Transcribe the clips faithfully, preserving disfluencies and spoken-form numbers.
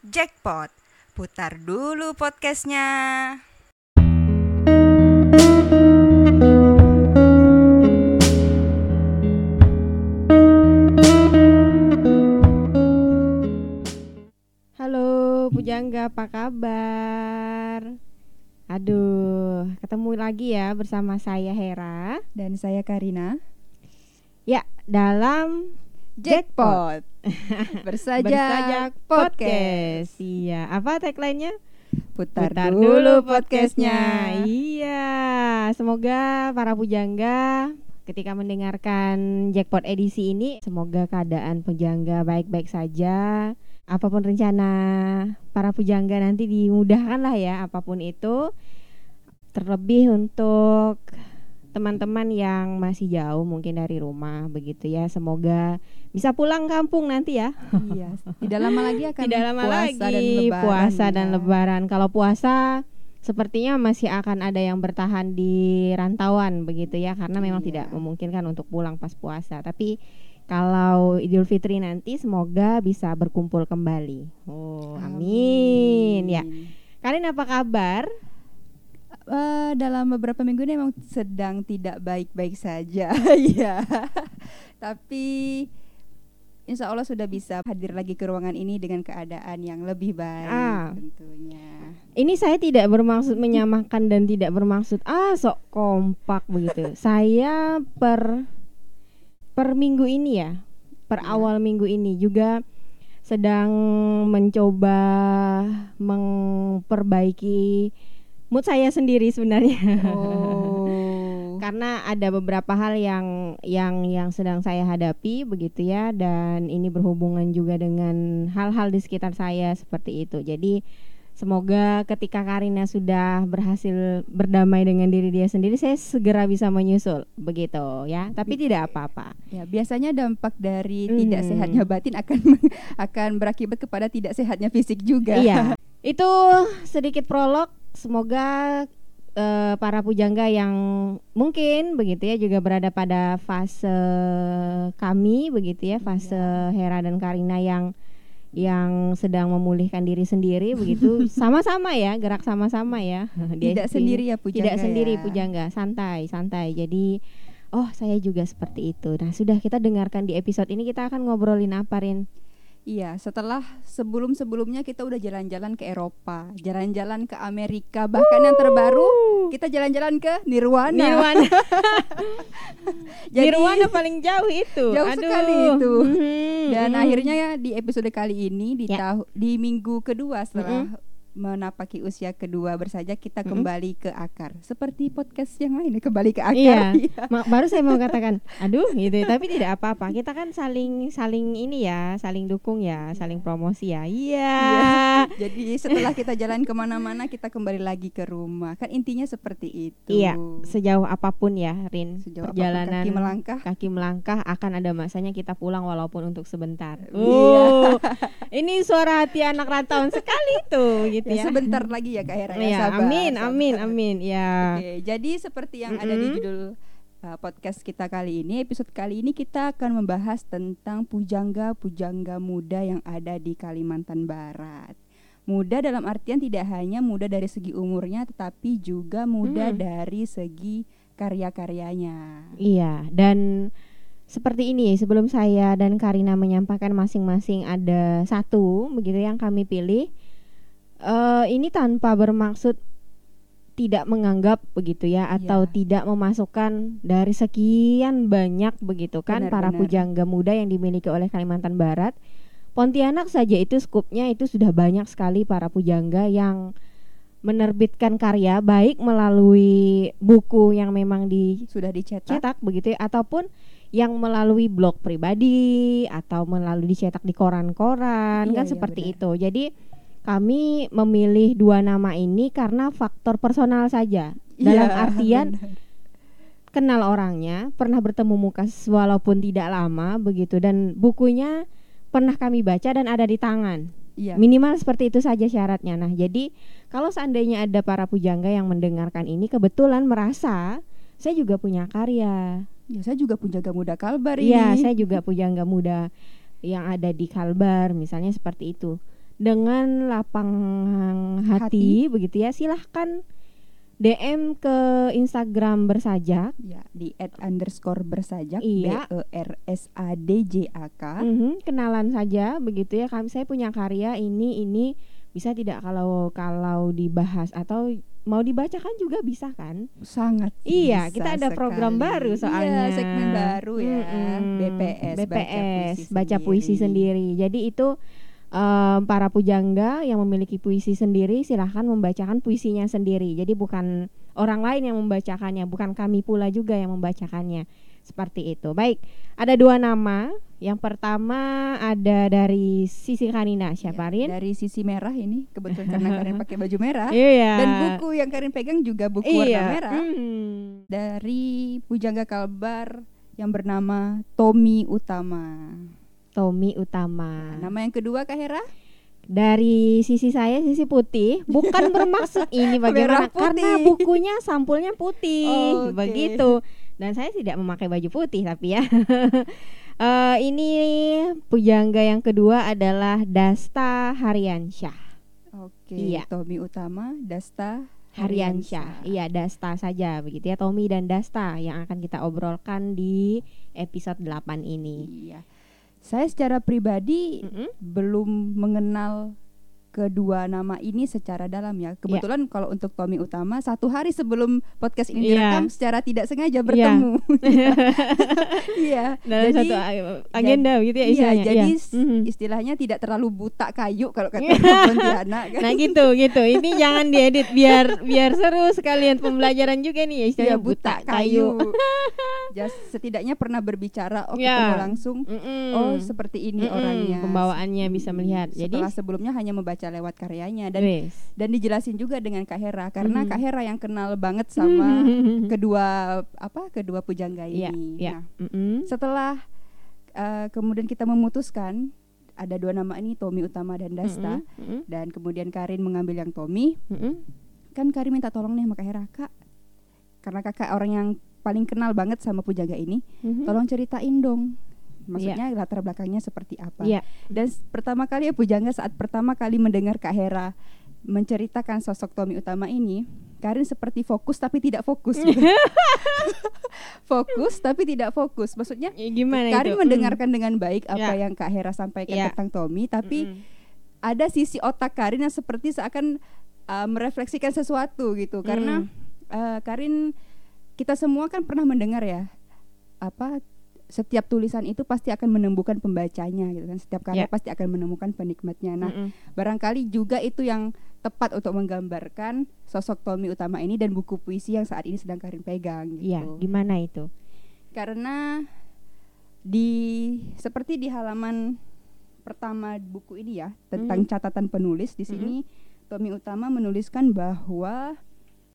Jackpot, putar dulu podcastnya. Halo Pujangga, apa kabar? Aduh, ketemu lagi ya bersama saya Hera dan saya Karina. Ya, dalam Jackpot Bersajak, Bersajak Podcast. Iya, apa tagline-nya? Putar, Putar dulu podcastnya. Iya, semoga para pujangga ketika mendengarkan Jackpot edisi ini, semoga keadaan pujangga baik-baik saja. Apapun rencana para pujangga nanti dimudahkan lah ya, apapun itu. Terlebih untuk teman-teman yang masih jauh mungkin dari rumah begitu ya, semoga bisa pulang kampung nanti ya. Iya, tidak lama lagi akan tidak lama puasa lagi dan lebaran, puasa ya. dan lebaran. Kalau puasa sepertinya masih akan ada yang bertahan di rantauan begitu ya, karena memang iya. tidak memungkinkan untuk pulang pas puasa. Tapi kalau Idul Fitri nanti semoga bisa berkumpul kembali. Oh, amin, amin. Ya. Karina, apa kabar? Uh, dalam beberapa minggu ini memang sedang tidak baik-baik saja ya. Tapi insya Allah sudah bisa hadir lagi ke ruangan ini dengan keadaan yang lebih baik ah. tentunya. Ini saya tidak bermaksud menyamakan dan tidak bermaksud ah sok kompak begitu. Saya per per minggu ini ya, per ya. awal minggu ini juga sedang mencoba memperbaiki mood saya sendiri sebenarnya. Oh. Karena ada beberapa hal yang yang yang sedang saya hadapi begitu ya, dan ini berhubungan juga dengan hal-hal di sekitar saya seperti itu. Jadi semoga ketika Karina sudah berhasil berdamai dengan diri dia sendiri, saya segera bisa menyusul begitu ya. Tapi B- tidak apa-apa. Ya, biasanya dampak dari hmm. tidak sehatnya batin akan akan berakibat kepada tidak sehatnya fisik juga. Iya. Itu sedikit prolog. Semoga uh, para pujangga yang mungkin begitu ya juga berada pada fase kami begitu ya, fase ya. Hera dan Karina yang yang sedang memulihkan diri sendiri begitu. Sama-sama ya, gerak sama-sama ya. Tidak Dia, sendiri ya pujangga. Tidak ya. sendiri pujangga, santai, santai. Jadi oh, saya juga seperti itu. Nah, sudah kita dengarkan di episode ini, kita akan ngobrolin apa, Rin? Iya, setelah sebelum-sebelumnya kita udah jalan-jalan ke Eropa, jalan-jalan ke Amerika, bahkan Wuh. yang terbaru kita jalan-jalan ke Nirwana. Nirwana, Jadi, Nirwana paling jauh itu, jauh Aduh. sekali itu. Mm-hmm. Dan akhirnya ya, di episode kali ini di, yeah. tahu, di minggu kedua setelah mm-hmm. menapaki usia kedua Bersajak, kita kembali mm-hmm. ke akar. Seperti podcast yang lain, kembali ke akar. Iya. Iya. Ma- baru saya mau katakan, aduh gitu. Tapi tidak apa-apa. Kita kan saling saling ini ya, saling dukung ya, saling promosi ya. Iya. Iya. Jadi setelah kita jalan kemana-mana, kita kembali lagi ke rumah. Kan intinya seperti itu. Iya. Sejauh apapun ya, Rin. Sejauh perjalanan kaki melangkah, kaki melangkah akan ada masanya kita pulang walaupun untuk sebentar. Oh. Ini suara hati anak rantauan sekali tuh. Gitu ya, ya. Sebentar lagi ya Kak Hera ya, sabar, amin, sabar. amin, amin ya. Oke, jadi seperti yang mm-hmm. ada di judul uh, podcast kita kali ini, episode kali ini kita akan membahas tentang pujangga-pujangga muda yang ada di Kalimantan Barat. Muda dalam artian tidak hanya muda dari segi umurnya, tetapi juga muda mm. dari segi karya-karyanya. Iya, dan seperti ini, sebelum saya dan Karina menyampaikan masing-masing ada satu begitu yang kami pilih. Uh, ini tanpa bermaksud tidak menganggap begitu ya, atau yeah. tidak memasukkan dari sekian banyak begitu kan, benar, para benar. pujangga muda yang dimiliki oleh Kalimantan Barat. Pontianak saja itu skupnya itu sudah banyak sekali para pujangga yang menerbitkan karya, baik melalui buku yang memang di sudah dicetak cetak, begitu ya, ataupun yang melalui blog pribadi atau melalui dicetak di koran-koran, iya, kan iya, seperti benar. itu. Jadi kami memilih dua nama ini karena faktor personal saja. Dalam ya, artian benar. kenal orangnya, pernah bertemu muka walaupun tidak lama begitu, dan bukunya pernah kami baca dan ada di tangan. Ya. Minimal seperti itu saja syaratnya. Nah, jadi kalau seandainya ada para pujangga yang mendengarkan ini kebetulan merasa saya juga punya karya. Ya, saya juga pujangga muda Kalbar ini. Ya, saya juga pujangga muda yang ada di Kalbar misalnya, seperti itu. dengan lapang hati, hati. begitu ya. Silahkan D M ke Instagram Bersajak ya, di at underscore bersajak, iya. B E R S A D J A K. Mm-hmm, kenalan saja begitu ya. Kami saya punya karya ini ini bisa tidak kalau kalau dibahas atau mau dibacakan juga bisa kan? Sangat. Iya, kita ada program sekali. Baru soalnya. Iya, segmen baru ya. Mm-hmm. B P S, B P S baca puisi, baca puisi sendiri. sendiri. Jadi itu Um, para pujangga yang memiliki puisi sendiri silahkan membacakan puisinya sendiri. Jadi bukan orang lain yang membacakannya, bukan kami pula juga yang membacakannya. Seperti itu. Baik, ada dua nama. Yang pertama ada dari sisi Karina. Siapa Rin? Ya, dari sisi merah ini, kebetulan karena Karin pakai baju merah. Iya. Dan buku yang Karin pegang juga buku iya. warna merah. Hmm. Dari pujangga Kalbar yang bernama Tommy Utama. Tommy Utama. Nah, nama yang kedua Kak Hera? Dari sisi saya, sisi putih. Bukan bermaksud ini bagaimana, karena bukunya sampulnya putih, oh, okay. begitu. Dan saya tidak memakai baju putih tapi ya. uh, Ini pujangga yang kedua adalah Dasta Haryansyah. Oke, okay, iya. Tommy Utama, Dasta Haryansyah. Iya, Dasta saja begitu ya. Tommy dan Dasta yang akan kita obrolkan di episode delapan ini. Iya. Saya secara pribadi mm-hmm. belum mengenal kedua nama ini secara dalam ya. Kebetulan yeah. kalau untuk Tommy Utama satu hari sebelum podcast ini direkam yeah. secara tidak sengaja bertemu. Iya. Yeah. Dalam jadi, satu agenda jad, gitu ya istilahnya. Iya, jadi yeah. istilahnya tidak terlalu buta kayu kalau kata Pontianak kan. Nah, gitu gitu. Ini jangan diedit biar biar seru sekalian pembelajaran juga nih istilahnya yeah, buta, buta kayu. kayu. Just, setidaknya pernah berbicara oh yeah. ketemu langsung. Mm-mm. Oh, seperti ini Mm-mm. orangnya. Pembawaannya bisa melihat. Jadi setelah sebelumnya hanya membaca lewat karyanya dan yes. dan dijelasin juga dengan Kak Hera karena mm-hmm. Kak Hera yang kenal banget sama mm-hmm. kedua apa kedua pujangga ini. Yeah, yeah. Nah, mm-hmm. setelah uh, kemudian kita memutuskan ada dua nama ini Tommy Utama dan Dasta mm-hmm. Mm-hmm. dan kemudian Karin mengambil yang Tommy. Mm-hmm. Kan Karin minta tolong nih sama Kak Hera, Kak. Karena Kakak orang yang paling kenal banget sama pujangga ini, mm-hmm. tolong ceritain dong. Maksudnya yeah. latar belakangnya seperti apa yeah. Dan pertama kali ya pujangga saat pertama kali mendengar Kak Hera menceritakan sosok Tommy Utama ini, Karin seperti fokus tapi tidak fokus. Fokus tapi tidak fokus. Maksudnya ya, gimana Karin itu? Mendengarkan mm. dengan baik apa yeah. yang Kak Hera sampaikan yeah. tentang Tommy. Tapi mm-hmm. ada sisi otak Karin yang seperti seakan uh, merefleksikan sesuatu gitu. Karena mm. uh, Karin, kita semua kan pernah mendengar ya apa setiap tulisan itu pasti akan menemukan pembacanya gitu kan. Setiap karya yeah. pasti akan menemukan penikmatnya. Nah, mm-hmm. barangkali juga itu yang tepat untuk menggambarkan sosok Tommy Utama ini dan buku puisi yang saat ini sedang Karin pegang gitu. Iya, yeah, gimana itu? Karena di seperti di halaman pertama buku ini ya, tentang mm-hmm. catatan penulis di sini mm-hmm. Tommy Utama menuliskan bahwa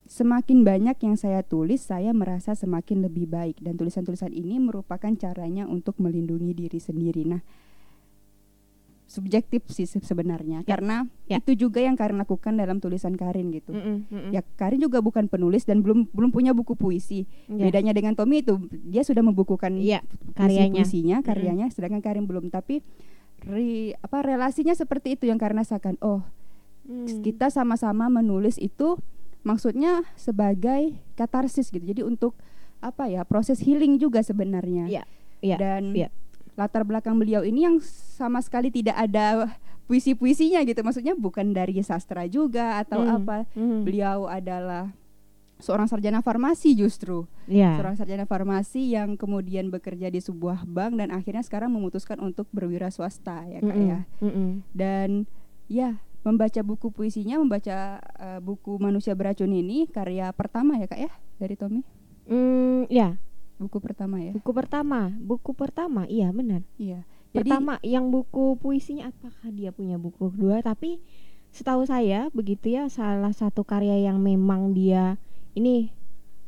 semakin banyak yang saya tulis, saya merasa semakin lebih baik. Dan tulisan-tulisan ini merupakan caranya untuk melindungi diri sendiri. Nah, subjektif sih sebenarnya ya. Karena ya. Itu juga yang Karin lakukan dalam tulisan Karin gitu. Mm-mm, mm-mm. Ya, Karin juga bukan penulis dan belum belum punya buku puisi ya. Bedanya dengan Tommy itu, dia sudah membukukan ya, karyanya. puisinya, karyanya, mm-hmm. sedangkan Karin belum. Tapi re, apa, relasinya seperti itu yang Karin rasakan. Oh, mm. kita sama-sama menulis itu maksudnya sebagai katarsis gitu. Jadi untuk apa ya, proses healing juga sebenarnya. Ya, ya, dan ya. Latar belakang beliau ini yang sama sekali tidak ada puisi-puisinya gitu. Maksudnya bukan dari sastra juga atau mm, apa. Mm. Beliau adalah seorang sarjana farmasi justru. Ya. Seorang sarjana farmasi yang kemudian bekerja di sebuah bank dan akhirnya sekarang memutuskan untuk berwira swasta ya Kak mm-mm, ya. Mm-mm. Dan ya membaca buku puisinya, membaca uh, buku Manusia Beracun ini karya pertama ya Kak ya dari Tommy? Mm, ya. Buku pertama ya. Buku pertama, buku pertama, iya benar. Iya. Jadi, pertama yang buku puisinya, apakah dia punya buku kedua? Tapi setahu saya begitu ya, salah satu karya yang memang dia ini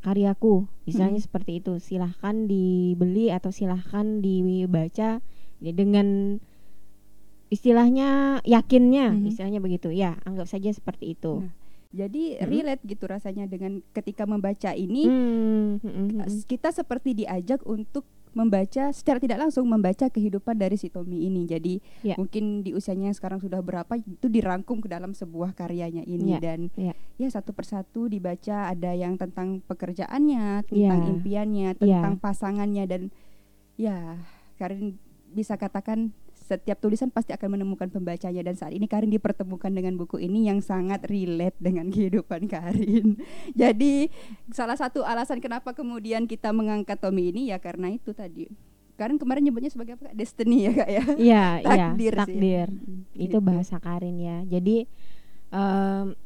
karyaku, misalnya hmm. seperti itu. Silahkan dibeli atau silahkan dibaca dengan istilahnya yakinnya, mm-hmm. istilahnya begitu ya, anggap saja seperti itu. Nah, jadi mm-hmm. relate gitu rasanya dengan ketika membaca ini, mm-hmm. kita seperti diajak untuk membaca secara tidak langsung membaca kehidupan dari si Tommy ini. Jadi yeah. mungkin di usianya sekarang sudah berapa itu dirangkum ke dalam sebuah karyanya ini yeah. dan yeah. ya satu persatu dibaca, ada yang tentang pekerjaannya, tentang yeah. impiannya, tentang yeah. pasangannya, dan ya Karin bisa katakan setiap tulisan pasti akan menemukan pembacanya, dan saat ini Karin dipertemukan dengan buku ini yang sangat relate dengan kehidupan Karin. Jadi salah satu alasan kenapa kemudian kita mengangkat Tommy ini ya karena itu tadi. Karin kemarin nyebutnya sebagai apa? Destiny ya Kak ya? Iya, takdir, ya, takdir. Itu bahasa Karin ya. Jadi um,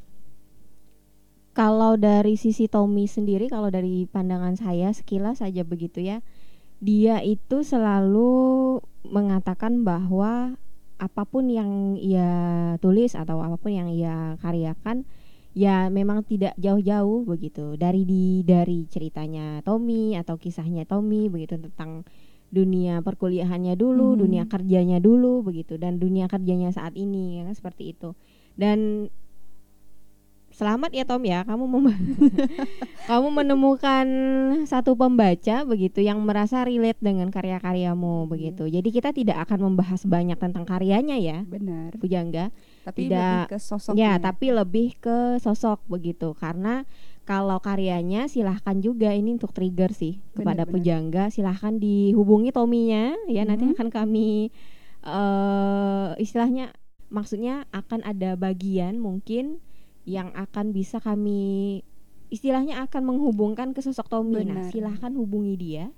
kalau dari sisi Tommy sendiri, kalau dari pandangan saya sekilas saja begitu ya, dia itu selalu mengatakan bahwa apapun yang ia tulis atau apapun yang ia karyakan ya memang tidak jauh-jauh begitu dari di, dari ceritanya Tommy atau kisahnya Tommy begitu, tentang dunia perkuliahannya dulu, hmm. dunia kerjanya dulu begitu, dan dunia kerjanya saat ini ya, seperti itu. Dan selamat ya Tom ya, kamu mem- kamu menemukan satu pembaca begitu yang merasa relate dengan karya-karyamu begitu. Jadi kita tidak akan membahas banyak tentang karyanya ya. Benar. Pujangga. Tapi tidak, lebih ke sosoknya. Ya, tapi lebih ke sosok begitu. Karena kalau karyanya silahkan juga, ini untuk trigger sih kepada benar, Pujangga, silahkan dihubungi Tommy-nya ya, hmm. nanti akan kami uh, istilahnya maksudnya akan ada bagian mungkin yang akan bisa kami istilahnya akan menghubungkan ke sosok Tommy. Nah, silahkan hubungi dia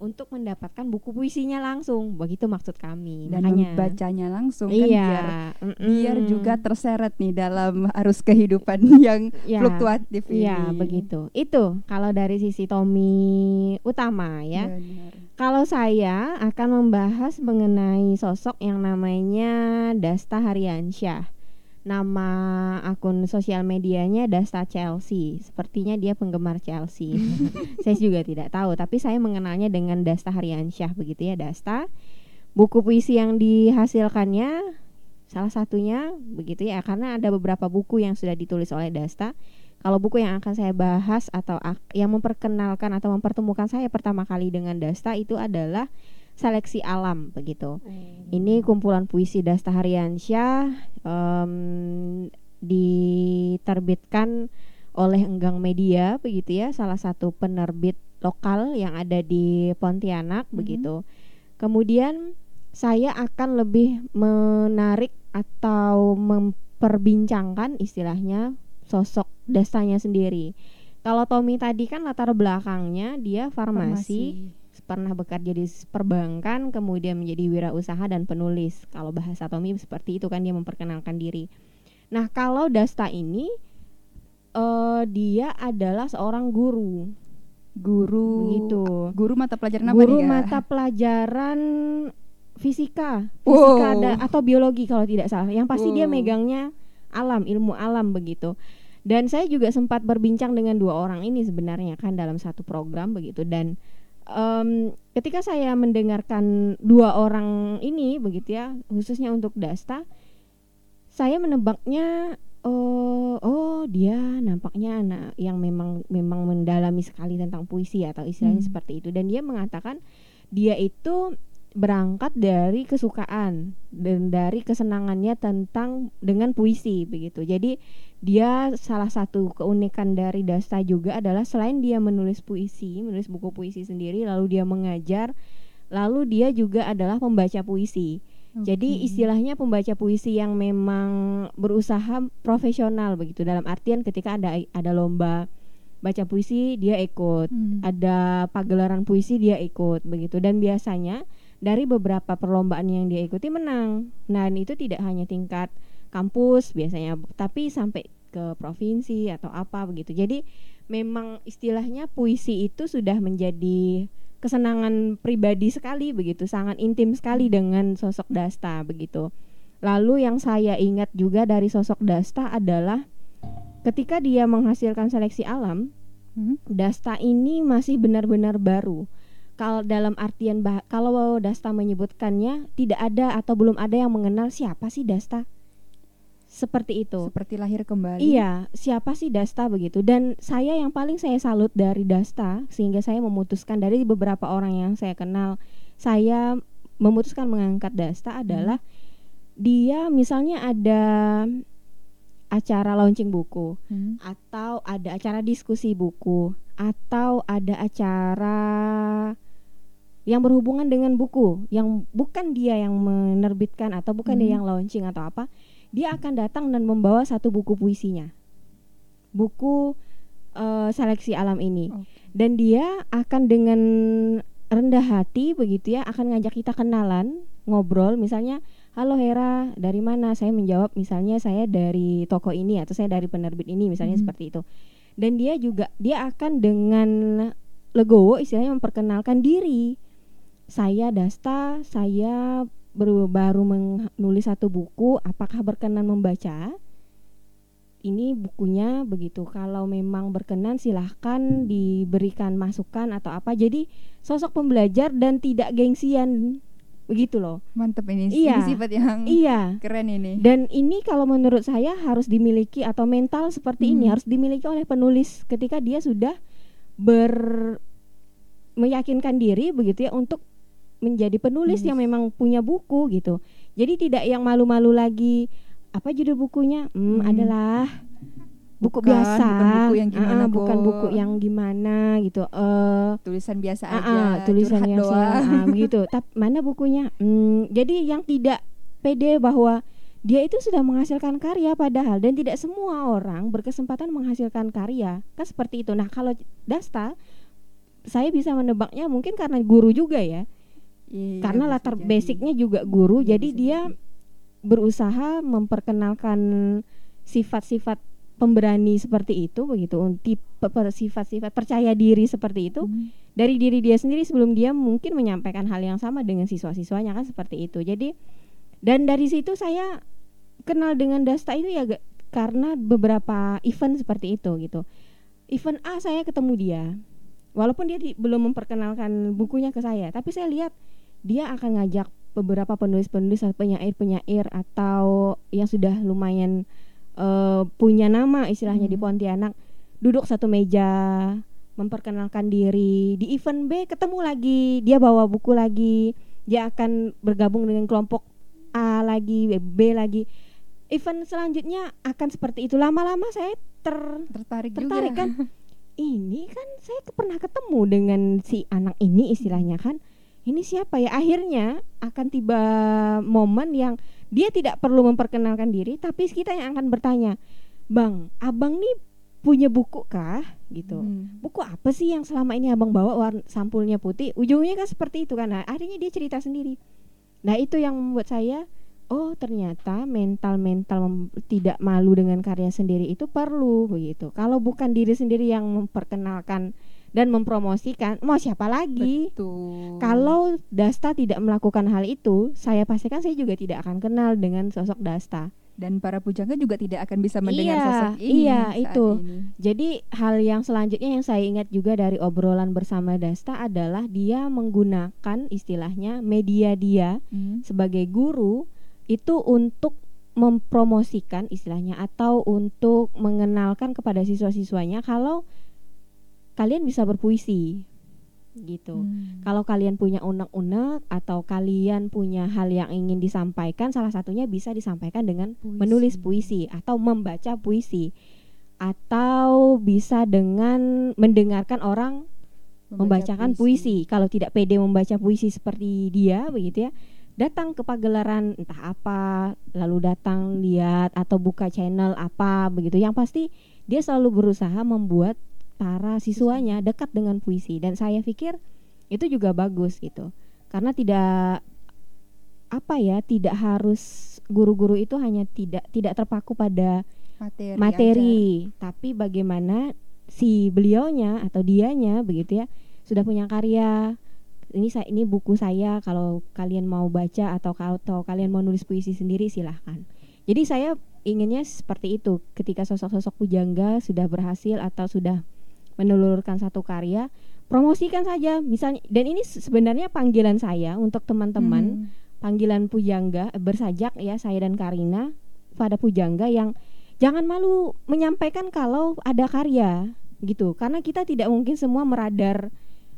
untuk mendapatkan buku puisinya langsung, begitu maksud kami. Dan makanya membacanya langsung kan iya. biar, biar juga terseret nih dalam arus kehidupan yang ya, fluktuatif ini. Iya begitu. Itu kalau dari sisi Tommy Utama ya. Benar. Kalau saya akan membahas mengenai sosok yang namanya Dasta Haryansyah. Nama akun sosial medianya Dasta Chelsea. Sepertinya dia penggemar Chelsea. Saya juga tidak tahu, tapi saya mengenalnya dengan Dasta Haryansyah begitu ya, Dasta. Buku puisi yang dihasilkannya salah satunya begitu ya, karena ada beberapa buku yang sudah ditulis oleh Dasta. Kalau buku yang akan saya bahas atau yang memperkenalkan atau mempertemukan saya pertama kali dengan Dasta itu adalah Seleksi Alam begitu. hmm. Ini kumpulan puisi Dasta Haryansyah um, diterbitkan oleh Enggang Media begitu ya, salah satu penerbit lokal yang ada di Pontianak hmm. begitu. Kemudian saya akan lebih menarik atau memperbincangkan istilahnya sosok Dastanya sendiri. Kalau Tommy tadi kan latar belakangnya dia farmasi, farmasi. pernah bekerja di perbankan, kemudian menjadi wirausaha dan penulis. Kalau bahasa Tommy seperti itu kan, dia memperkenalkan diri. Nah kalau Dasta ini uh, dia adalah seorang guru. Guru gitu. Guru mata pelajaran apa dia? Guru mata pelajaran fisika, fisika wow. da- atau biologi kalau tidak salah. Yang pasti wow. dia megangnya alam, ilmu alam begitu. Dan saya juga sempat berbincang dengan dua orang ini sebenarnya kan dalam satu program begitu. Dan Um, ketika saya mendengarkan dua orang ini begitu ya, khususnya untuk Dasta, saya menebaknya uh, oh dia nampaknya anak yang memang memang mendalami sekali tentang puisi atau istilahnya hmm. seperti itu. Dan dia mengatakan dia itu berangkat dari kesukaan dan dari kesenangannya tentang dengan puisi begitu. Jadi dia salah satu keunikan dari Dasta juga adalah selain dia menulis puisi, menulis buku puisi sendiri, lalu dia mengajar, lalu dia juga adalah pembaca puisi. Okay. Jadi istilahnya pembaca puisi yang memang berusaha profesional begitu, dalam artian ketika ada ada lomba baca puisi dia ikut, hmm. ada pagelaran puisi dia ikut begitu, dan biasanya dari beberapa perlombaan yang dia ikuti menang. Nah, itu tidak hanya tingkat kampus biasanya, tapi sampai ke provinsi atau apa begitu. Jadi memang istilahnya puisi itu sudah menjadi kesenangan pribadi sekali begitu, sangat intim sekali dengan sosok Dasta begitu. Lalu yang saya ingat juga dari sosok Dasta adalah ketika dia menghasilkan Seleksi Alam, mm-hmm. Dasta ini masih benar-benar baru. Kalau dalam artian bah- kalau Dasta menyebutkannya tidak ada atau belum ada yang mengenal siapa sih Dasta. seperti itu. Seperti lahir kembali. Iya, siapa sih Dasta begitu? Dan saya yang paling saya salut dari Dasta, sehingga saya memutuskan dari beberapa orang yang saya kenal, saya memutuskan mengangkat Dasta adalah hmm. dia misalnya ada acara launching buku, hmm. atau ada acara diskusi buku, atau ada acara yang berhubungan dengan buku, yang bukan dia yang menerbitkan atau bukan hmm. dia yang launching atau apa, dia akan datang dan membawa satu buku puisinya, buku uh, Seleksi Alam ini, okay. Dan dia akan dengan rendah hati begitu ya, akan ngajak kita kenalan, ngobrol, misalnya, halo Hera, dari mana? Saya menjawab misalnya saya dari toko ini atau saya dari penerbit ini misalnya, hmm. seperti itu. Dan dia juga dia akan dengan legowo istilahnya memperkenalkan diri. Saya Dasta, saya baru, baru menulis satu buku, apakah berkenan membaca? Ini bukunya begitu. Kalau memang berkenan silahkan diberikan masukan atau apa. Jadi sosok pembelajar dan tidak gengsian. Begitu loh. Mantap ini, iya, ini sifat yang iya. keren ini. Dan ini kalau menurut saya harus dimiliki, atau mental seperti hmm. ini harus dimiliki oleh penulis ketika dia sudah ber meyakinkan diri begitu ya untuk menjadi penulis hmm. yang memang punya buku gitu. Jadi tidak yang malu-malu lagi, apa judul bukunya? Hmm, hmm. adalah buku bukan, biasa, bukan buku yang gimana, uh, bukan buku yang gimana gitu, uh, tulisan biasa aja, uh, tulisan yang doang gitu. Tapi mana bukunya? Hmm, jadi yang tidak pede bahwa dia itu sudah menghasilkan karya padahal, dan tidak semua orang berkesempatan menghasilkan karya, kan seperti itu. Nah kalau Dasta, saya bisa menebaknya mungkin karena guru juga ya, iya, karena latar jadi. basicnya juga guru, iya, jadi dia jadi. berusaha memperkenalkan sifat-sifat pemberani seperti itu begitu, tipe sifat-sifat percaya diri seperti itu hmm. dari diri dia sendiri sebelum dia mungkin menyampaikan hal yang sama dengan siswa-siswanya, kan seperti itu. Jadi dan dari situ saya kenal dengan Dasta itu ya g- karena beberapa event seperti itu gitu. Event A saya ketemu dia, walaupun dia di, belum memperkenalkan bukunya ke saya, tapi saya lihat dia akan ngajak beberapa penulis-penulis atau penyair-penyair atau yang sudah lumayan Uh, punya nama istilahnya hmm. di Pontianak, duduk satu meja, memperkenalkan diri. Di event B ketemu lagi, dia bawa buku lagi, dia akan bergabung dengan kelompok A lagi, B lagi. Event selanjutnya akan seperti itu. Lama-lama saya ter- tertarik, tertarik juga kan. Ini kan saya pernah ketemu dengan si anak ini istilahnya kan, ini siapa ya? Akhirnya akan tiba momen yang dia tidak perlu memperkenalkan diri, tapi kita yang akan bertanya, bang, abang nih punya buku kah? Gitu. Hmm. Buku apa sih yang selama ini abang bawa, warna sampulnya putih? Ujungnya kan seperti itu kan. Nah, akhirnya dia cerita sendiri. Nah itu yang membuat saya, oh ternyata mental-mental mem- tidak malu dengan karya sendiri itu perlu begitu. Kalau bukan diri sendiri yang memperkenalkan dan mempromosikan, mau siapa lagi? Betul. Kalau Dasta tidak melakukan hal itu, saya pastikan saya juga tidak akan kenal dengan sosok Dasta. Dan para pujangga juga tidak akan bisa mendengar iya, sosok ini. Iya, itu. Ini. Jadi hal yang selanjutnya yang saya ingat juga dari obrolan bersama Dasta adalah dia menggunakan istilahnya media dia hmm. sebagai guru itu untuk mempromosikan istilahnya, atau untuk mengenalkan kepada siswa-siswanya kalau kalian bisa berpuisi gitu. Hmm. Kalau kalian punya unek-unek atau kalian punya hal yang ingin disampaikan, salah satunya bisa disampaikan dengan puisi. Menulis puisi atau membaca puisi, atau bisa dengan mendengarkan orang membaca membacakan puisi. puisi. Kalau tidak pede membaca puisi seperti dia begitu ya, datang ke pagelaran entah apa, lalu datang lihat atau buka channel apa begitu. Yang pasti dia selalu berusaha membuat para siswanya dekat dengan puisi, dan saya pikir itu juga bagus gitu, karena tidak apa ya, tidak harus guru-guru itu hanya tidak tidak terpaku pada materi, materi tapi bagaimana si beliaunya atau dianya begitu ya sudah punya karya, ini saya ini buku saya, kalau kalian mau baca atau atau kalian mau nulis puisi sendiri silahkan. Jadi saya inginnya seperti itu, ketika sosok-sosok pujangga sudah berhasil atau sudah menelurkan satu karya, promosikan saja misalnya. Dan ini sebenarnya panggilan saya untuk teman-teman, hmm. panggilan pujangga Bersajak ya, saya dan Karina pada pujangga yang jangan malu menyampaikan kalau ada karya gitu, karena kita tidak mungkin semua meradar.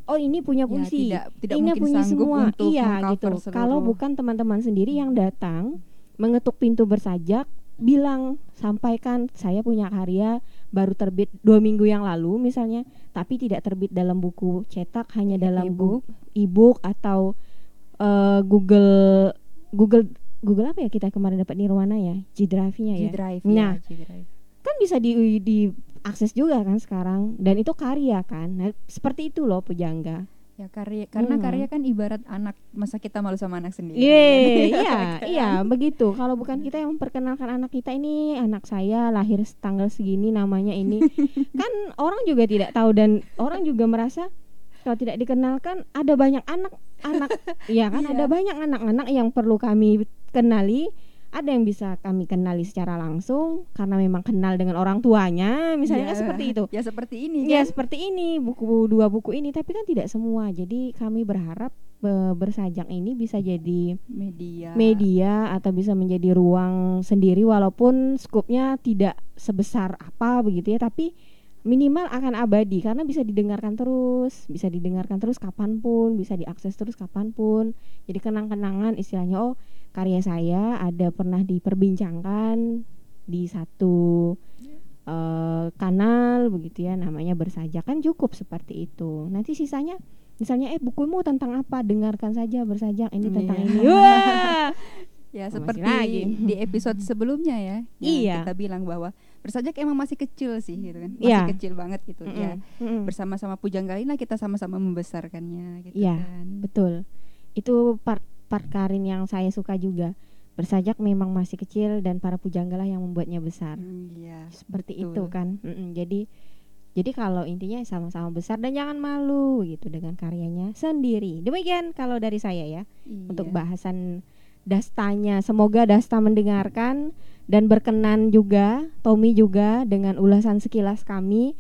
Oh ini punya fungsi, ya, tidak, tidak ini punya semua, iya gitu. Seluruh. Kalau bukan teman-teman sendiri yang datang mengetuk pintu Bersajak, bilang sampaikan saya punya karya baru terbit dua minggu yang lalu misalnya, tapi tidak terbit dalam buku cetak, hanya dalam e-book, e-book atau uh, Google Google Google apa ya kita kemarin dapat Nirwana ya, G Drive-nya ya. G Drive. Nah, ya, kan bisa di di akses juga kan sekarang, dan itu karya kan. Nah, seperti itu loh pujangga. Ya karya, karena hmm. karya kan ibarat anak, masa kita malu sama anak sendiri. Yeay, iya, iya, begitu. Kalau bukan kita yang memperkenalkan anak kita, ini anak saya lahir tanggal segini, namanya ini. Kan orang juga tidak tahu, dan orang juga merasa kalau tidak dikenalkan ada banyak anak-anak. Iya kan, iya. Ada banyak anak-anak yang perlu kami kenali. Ada yang bisa kami kenali secara langsung karena memang kenal dengan orang tuanya misalnya ya, kan seperti itu. Ya seperti ini kan? Ya seperti ini, buku dua buku ini, tapi kan tidak semua. Jadi kami berharap be- Bersajak ini bisa jadi media. media atau bisa menjadi ruang sendiri, walaupun skupnya tidak sebesar apa begitu ya, tapi minimal akan abadi karena bisa didengarkan terus, bisa didengarkan terus kapanpun, bisa diakses terus kapanpun. Jadi kenang-kenangan istilahnya, oh karya saya ada pernah diperbincangkan di satu uh, kanal begitu ya, namanya Bersajak, kan cukup seperti itu. Nanti sisanya misalnya eh bukumu tentang apa, dengarkan saja Bersajak ini mm, tentang iya. ini. Wah. Ya oh, seperti lagi. Di episode sebelumnya ya, iya. Kita bilang bahwa Bersajak emang masih kecil sih gitu kan, masih yeah. kecil banget gitu mm-hmm. ya. Mm-hmm. Bersama-sama Pujangga Karina kita sama-sama membesarkannya gitu yeah, kan. Betul. Itu part Part Karin yang saya suka juga. Bersajak memang masih kecil dan para pujangga lah yang membuatnya besar. Mm, iya, seperti betul. Itu kan. Mm-mm, jadi jadi kalau intinya sama-sama besar dan jangan malu gitu dengan karyanya sendiri. Demikian kalau dari saya ya. Iya. Untuk bahasan Dastanya, semoga Dasta mendengarkan dan berkenan juga, Tommy juga dengan ulasan sekilas kami.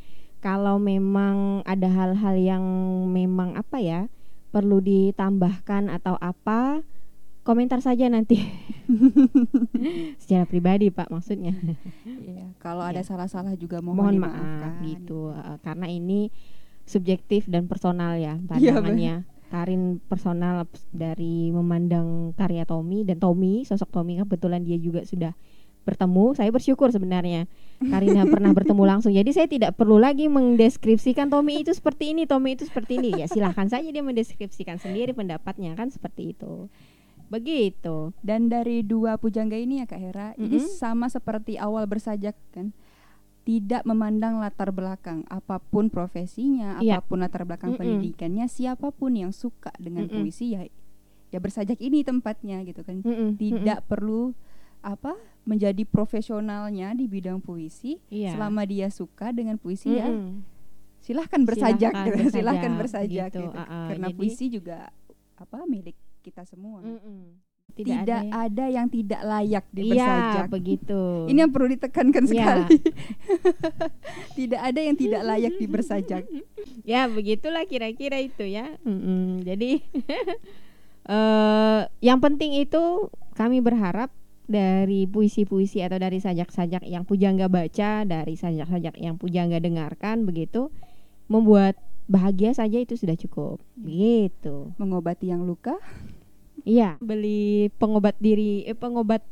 Kalau memang ada hal-hal yang memang apa ya? perlu ditambahkan atau apa, komentar saja nanti secara pribadi Pak maksudnya. Ya, kalau ya. Ada salah-salah juga mohon, mohon maaf gitu, karena ini subjektif dan personal ya pandangannya. Ya, Karin personal dari memandang karya Tommy, dan Tommy, sosok Tommy kebetulan dia juga sudah bertemu, saya bersyukur sebenarnya Karina pernah bertemu langsung, jadi saya tidak perlu lagi mendeskripsikan Tommy itu seperti ini, Tommy itu seperti ini, ya silahkan saja dia mendeskripsikan sendiri pendapatnya kan seperti itu, begitu. Dan dari dua pujangga ini ya Kak Hera, mm-hmm. ini sama seperti awal Bersajak kan, tidak memandang latar belakang, apapun profesinya, yeah. apapun latar belakang mm-hmm. pendidikannya, siapapun yang suka dengan mm-hmm. puisi ya, ya Bersajak ini tempatnya gitu kan, mm-hmm. tidak mm-hmm. perlu apa menjadi profesionalnya di bidang puisi, iya. selama dia suka dengan puisi mm-hmm. ya silahkan bersajak, silahkan, silahkan bersajak gitu, gitu. Uh, karena jadi, puisi juga apa milik kita semua. Mm-mm. Tidak, tidak ada, ya. Ada yang tidak layak di Bersajak. Iya, begitu. Ini yang perlu ditekankan sekali. Ya. Tidak ada yang tidak layak di Bersajak. Ya begitulah kira-kira itu ya. Mm-mm. Jadi uh, yang penting itu kami berharap dari puisi-puisi atau dari sajak-sajak yang pujangga baca, dari sajak-sajak yang pujangga dengarkan begitu, membuat bahagia saja itu sudah cukup gitu. Mengobati yang luka. Iya, beli pengobat diri, eh, pengobat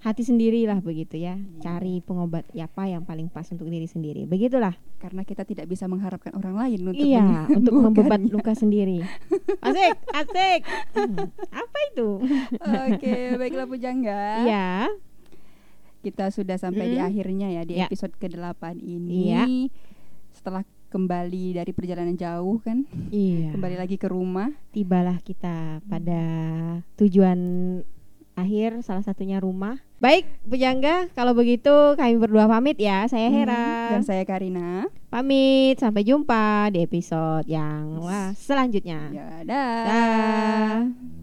hati sendirilah begitu ya. Cari pengobat ya apa yang paling pas untuk diri sendiri. Begitulah. Karena kita tidak bisa mengharapkan orang lain untuk iya, mem- untuk membebat luka sendiri. Asik, asik. Hmm, apa itu? Oke, baiklah pujangga. Iya. Kita sudah sampai mm. di akhirnya ya di ya. episode kedelapan ini. Ya. Setelah kembali dari perjalanan jauh kan? Iya. Kembali lagi ke rumah. Tibalah kita pada tujuan akhir, salah satunya rumah. Baik pujangga, kalau begitu kami berdua pamit ya. Saya Hera hmm, dan saya Karina. Pamit, sampai jumpa di episode yang wah, selanjutnya. Ya, dah.